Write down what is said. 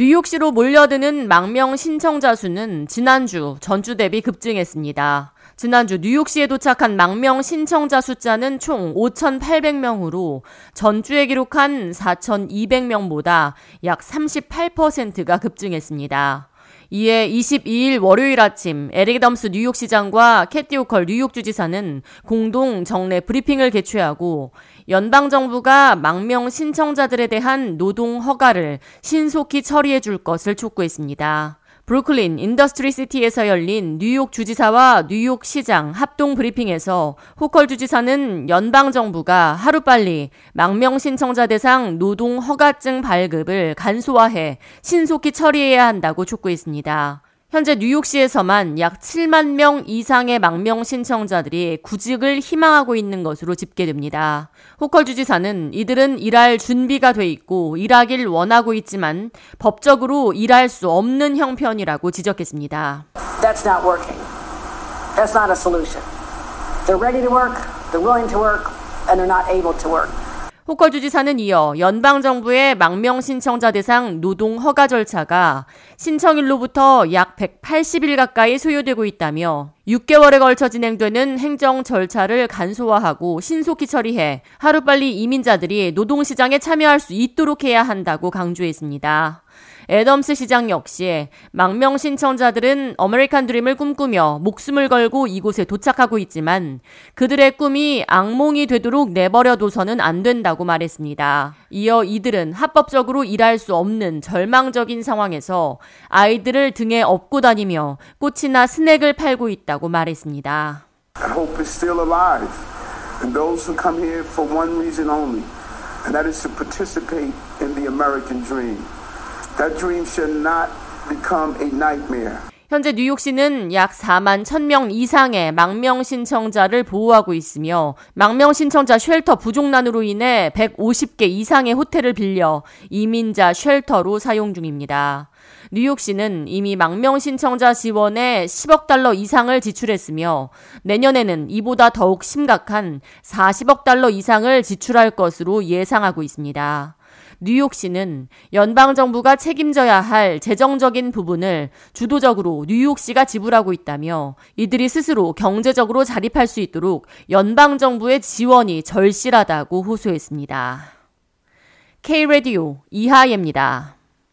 뉴욕시로 몰려드는 망명 신청자 수는 전주 대비 급증했습니다. 지난주 뉴욕시에 도착한 망명 신청자 숫자는 총 5,800명으로 전주에 기록한 4,200명보다 약 38%가 급증했습니다. 이에 22일 월요일 아침 에릭 애덤스 뉴욕시장과 캐티 호컬 뉴욕주지사는 공동 정례 브리핑을 개최하고 연방정부가 망명 신청자들에 대한 노동 허가를 신속히 처리해 줄 것을 촉구했습니다. 브루클린 인더스트리 시티에서 열린 뉴욕 주지사와 뉴욕 시장 합동 브리핑에서 호컬 주지사는 연방정부가 하루빨리 망명 신청자 대상 노동 허가증 발급을 간소화해 신속히 처리해야 한다고 촉구했습니다. 현재 뉴욕시에서만 약 7만 명 이상의 망명 신청자들이 구직을 희망하고 있는 것으로 집계됩니다. 호컬 주지사는 이들은 일할 준비가 돼 있고 일하길 원하고 있지만 법적으로 일할 수 없는 형편이라고 지적했습니다. That's not working. That's not a solution. They're ready to work, they're willing to work, and they're not able to work. 호컬 주지사는 이어 연방정부의 망명 신청자 대상 노동 허가 절차가 신청일로부터 약 180일 가까이 소요되고 있다며 6개월에 걸쳐 진행되는 행정 절차를 간소화하고 신속히 처리해 하루빨리 이민자들이 노동시장에 참여할 수 있도록 해야 한다고 강조했습니다. 애덤스 시장 역시 망명 신청자들은 아메리칸 드림을 꿈꾸며 목숨을 걸고 이곳에 도착하고 있지만 그들의 꿈이 악몽이 되도록 내버려둬서는 안 된다고 말했습니다. 이어 이들은 합법적으로 일할 수 없는 절망적인 상황에서 아이들을 등에 업고 다니며 꽃이나 스낵을 팔고 있다고 말했습니다. I hope it's still alive. And those who come here for one reason only, and that is to participate in the American dream. That dream should not become a nightmare. 현재 뉴욕시는 약 4만 1,000명 이상의 망명 신청자를 보호하고 있으며 망명 신청자 쉘터 부족난으로 인해 150개 이상의 호텔을 빌려 이민자 쉘터로 사용 중입니다. 뉴욕시는 이미 망명 신청자 지원에 10억 달러 이상을 지출했으며 내년에는 이보다 더욱 심각한 40억 달러 이상을 지출할 것으로 예상하고 있습니다. 뉴욕시는 연방정부가 책임져야 할 재정적인 부분을 주도적으로 뉴욕시가 지불하고 있다며 이들이 스스로 경제적으로 자립할 수 있도록 연방정부의 지원이 절실하다고 호소했습니다. K-라디오 이하예입니다.